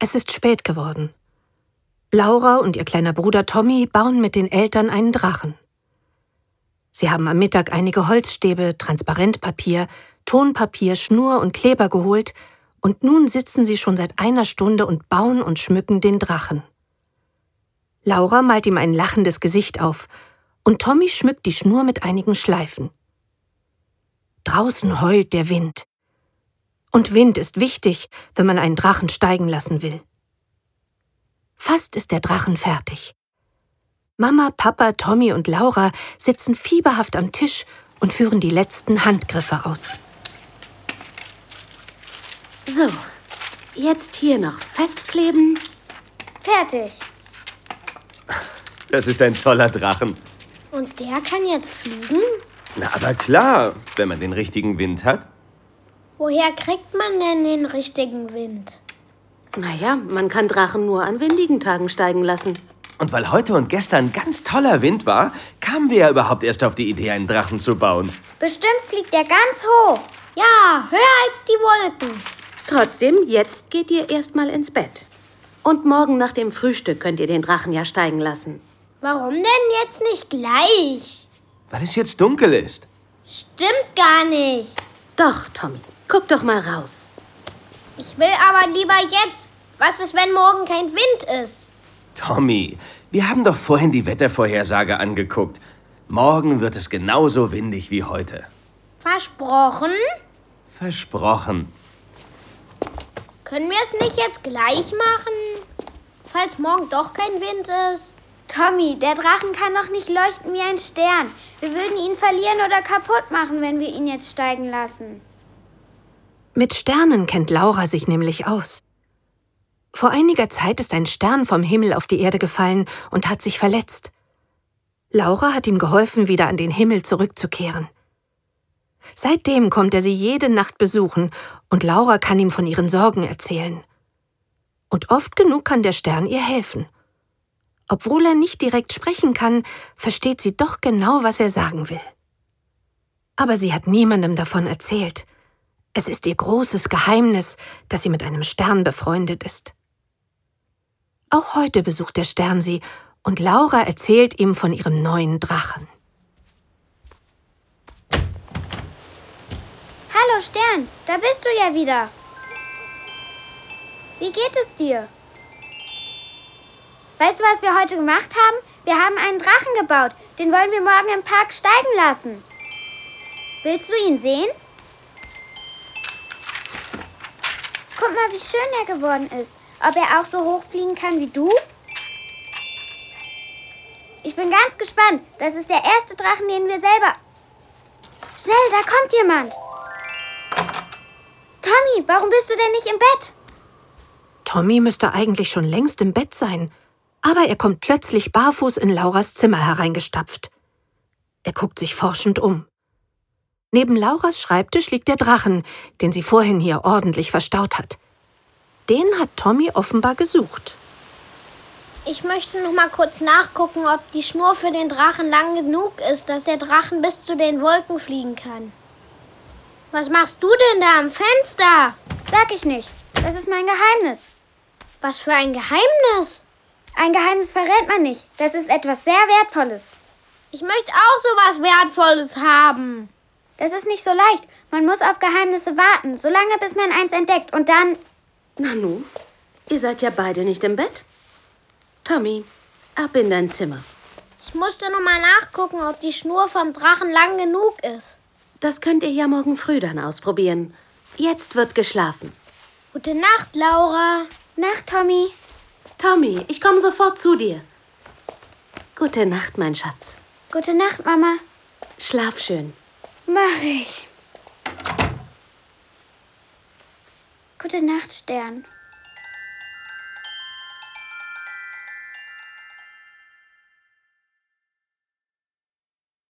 Es ist spät geworden. Laura und ihr kleiner Bruder Tommy bauen mit den Eltern einen Drachen. Sie haben am Mittag einige Holzstäbe, Transparentpapier, Tonpapier, Schnur und Kleber geholt und nun sitzen sie schon seit einer Stunde und bauen und schmücken den Drachen. Laura malt ihm ein lachendes Gesicht auf und Tommy schmückt die Schnur mit einigen Schleifen. Draußen heult der Wind. Und Wind ist wichtig, wenn man einen Drachen steigen lassen will. Fast ist der Drachen fertig. Mama, Papa, Tommy und Laura sitzen fieberhaft am Tisch und führen die letzten Handgriffe aus. So, jetzt hier noch festkleben. Fertig. Das ist ein toller Drachen. Und der kann jetzt fliegen? Na, aber klar, wenn man den richtigen Wind hat. Woher kriegt man denn den richtigen Wind? Naja, man kann Drachen nur an windigen Tagen steigen lassen. Und weil heute und gestern ganz toller Wind war, kamen wir ja überhaupt erst auf die Idee, einen Drachen zu bauen. Bestimmt fliegt er ganz hoch. Ja, höher als die Wolken. Trotzdem, jetzt geht ihr erstmal ins Bett. Und morgen nach dem Frühstück könnt ihr den Drachen ja steigen lassen. Warum denn jetzt nicht gleich? Weil es jetzt dunkel ist. Stimmt gar nicht. Doch, Tommy, guck doch mal raus. Ich will aber lieber jetzt. Was ist, wenn morgen kein Wind ist? Tommy, wir haben doch vorhin die Wettervorhersage angeguckt. Morgen wird es genauso windig wie heute. Versprochen? Versprochen. Können wir es nicht jetzt gleich machen, falls morgen doch kein Wind ist? Tommy, der Drachen kann doch nicht leuchten wie ein Stern. Wir würden ihn verlieren oder kaputt machen, wenn wir ihn jetzt steigen lassen. Mit Sternen kennt Laura sich nämlich aus. Vor einiger Zeit ist ein Stern vom Himmel auf die Erde gefallen und hat sich verletzt. Laura hat ihm geholfen, wieder an den Himmel zurückzukehren. Seitdem kommt er sie jede Nacht besuchen und Laura kann ihm von ihren Sorgen erzählen. Und oft genug kann der Stern ihr helfen. Obwohl er nicht direkt sprechen kann, versteht sie doch genau, was er sagen will. Aber sie hat niemandem davon erzählt. Es ist ihr großes Geheimnis, dass sie mit einem Stern befreundet ist. Auch heute besucht der Stern sie und Laura erzählt ihm von ihrem neuen Drachen. Hallo Stern, da bist du ja wieder. Wie geht es dir? Weißt du, was wir heute gemacht haben? Wir haben einen Drachen gebaut. Den wollen wir morgen im Park steigen lassen. Willst du ihn sehen? Guck mal, wie schön er geworden ist. Ob er auch so hoch fliegen kann wie du? Ich bin ganz gespannt. Das ist der erste Drachen, den wir selber... Schnell, da kommt jemand. Tommy, warum bist du denn nicht im Bett? Tommy müsste eigentlich schon längst im Bett sein. Aber er kommt plötzlich barfuß in Lauras Zimmer hereingestapft. Er guckt sich forschend um. Neben Lauras Schreibtisch liegt der Drachen, den sie vorhin hier ordentlich verstaut hat. Den hat Tommy offenbar gesucht. Ich möchte noch mal kurz nachgucken, ob die Schnur für den Drachen lang genug ist, dass der Drachen bis zu den Wolken fliegen kann. Was machst du denn da am Fenster? Sag ich nicht. Das ist mein Geheimnis. Was für ein Geheimnis? Ein Geheimnis verrät man nicht. Das ist etwas sehr Wertvolles. Ich möchte auch so was Wertvolles haben. Das ist nicht so leicht. Man muss auf Geheimnisse warten, so lange bis man eins entdeckt und dann... Nanu, ihr seid ja beide nicht im Bett. Tommy, ab in dein Zimmer. Ich musste nur mal nachgucken, ob die Schnur vom Drachen lang genug ist. Das könnt ihr ja morgen früh dann ausprobieren. Jetzt wird geschlafen. Gute Nacht, Laura. Nacht, Tommy. Tommy, ich komme sofort zu dir. Gute Nacht, mein Schatz. Gute Nacht, Mama. Schlaf schön. Mach ich. Gute Nacht, Stern.